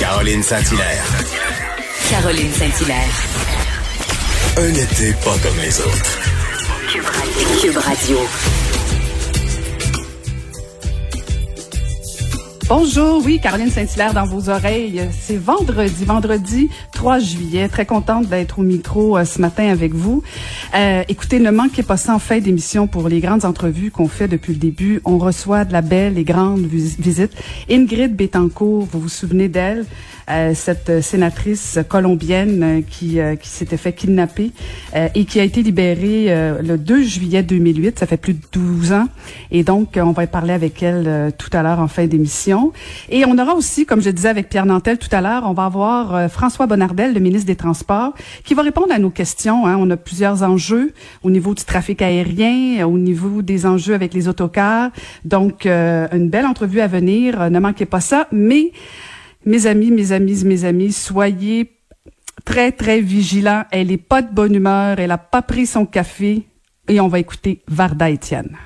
Caroline Saint-Hilaire. Caroline Saint-Hilaire. Un été pas comme les autres. Cube Radio. Bonjour, oui, Caroline Saint-Hilaire dans vos oreilles. C'est vendredi 3 juillet. Très contente d'être au micro ce matin avec vous. Écoutez, ne manquez pas ça en fin d'émission pour les grandes entrevues qu'on fait depuis le début. On reçoit de la belle et grande visite. Ingrid Betancourt, vous vous souvenez d'elle, cette sénatrice colombienne qui s'était fait kidnapper et qui a été libérée le 2 juillet 2008. Ça fait plus de 12 ans. Et donc, on va parler avec elle tout à l'heure en fin d'émission. Et on aura aussi, comme je disais avec Pierre Nantel tout à l'heure, on va avoir François Bonnardel, le ministre des Transports, qui va répondre à nos questions. Hein. On a plusieurs enjeux au niveau du trafic aérien, au niveau des enjeux avec les autocars. Donc, une belle entrevue à venir. Ne manquez pas ça. Mais, mes amis, soyez très, très vigilants. Elle est pas de bonne humeur. Elle a pas pris son café. Et on va écouter Varda Etienne.